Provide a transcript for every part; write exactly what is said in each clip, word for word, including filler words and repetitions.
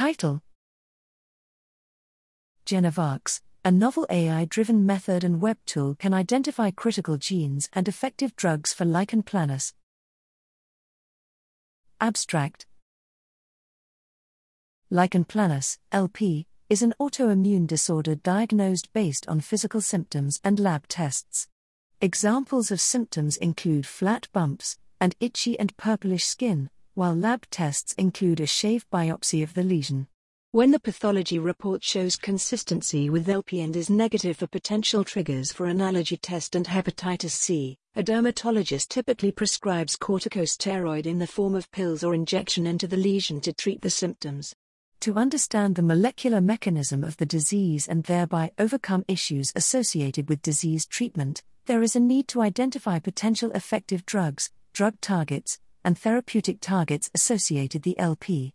Title: GENEvaRX, a novel A I-driven method and web tool can identify critical genes and effective drugs for lichen planus. Abstract. Lichen planus, L P, is an autoimmune disorder diagnosed based on physical symptoms and lab tests. Examples of symptoms include flat bumps and itchy and purplish skin, while lab tests include a shave biopsy of the lesion. When the pathology report shows consistency with L P and is negative for potential triggers for an allergy test and hepatitis C, a dermatologist typically prescribes corticosteroid in the form of pills or injection into the lesion to treat the symptoms. To understand the molecular mechanism of the disease and thereby overcome issues associated with disease treatment, there is a need to identify potential effective drugs, drug targets, and therapeutic targets associated with the L P.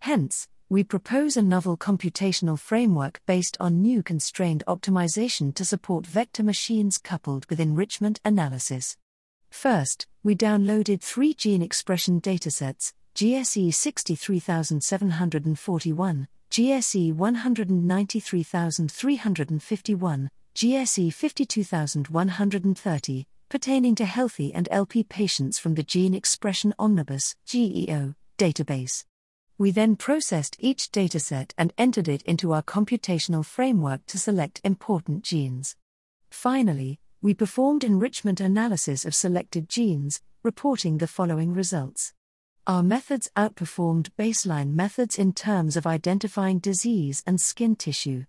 Hence, we propose a novel computational framework based on new constrained optimization to support vector machines coupled with enrichment analysis. First, we downloaded three gene expression datasets, G S E six three seven four one, G S E one nine three three five one, G S E five two one three zero, pertaining to healthy and L P patients from the Gene Expression Omnibus (G E O) database. We then processed each dataset and entered it into our computational framework to select important genes. Finally, we performed enrichment analysis of selected genes, reporting the following results. Our methods outperformed baseline methods in terms of identifying disease and skin tissue.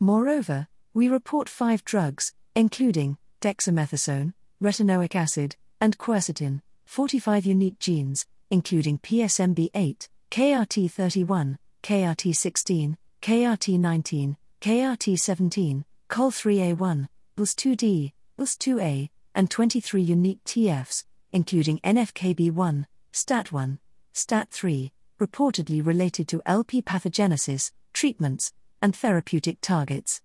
Moreover, we report five drugs, including dexamethasone, retinoic acid, and quercetin, forty-five unique genes, including P S M B eight, K R T thirty-one, K R T sixteen, K R T nineteen, K R T seventeen, C O L three A one, L C E two D, L C E two A, and twenty-three unique T Fs, including N F K B one, STAT one, STAT three, reportedly related to L P pathogenesis, treatments, and therapeutic targets.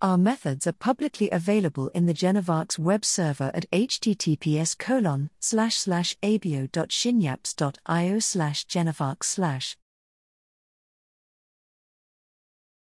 Our methods are publicly available in the GENEvaRX web server at https colon slash slash abio.shinyaps.io slash GENEvaRX slash.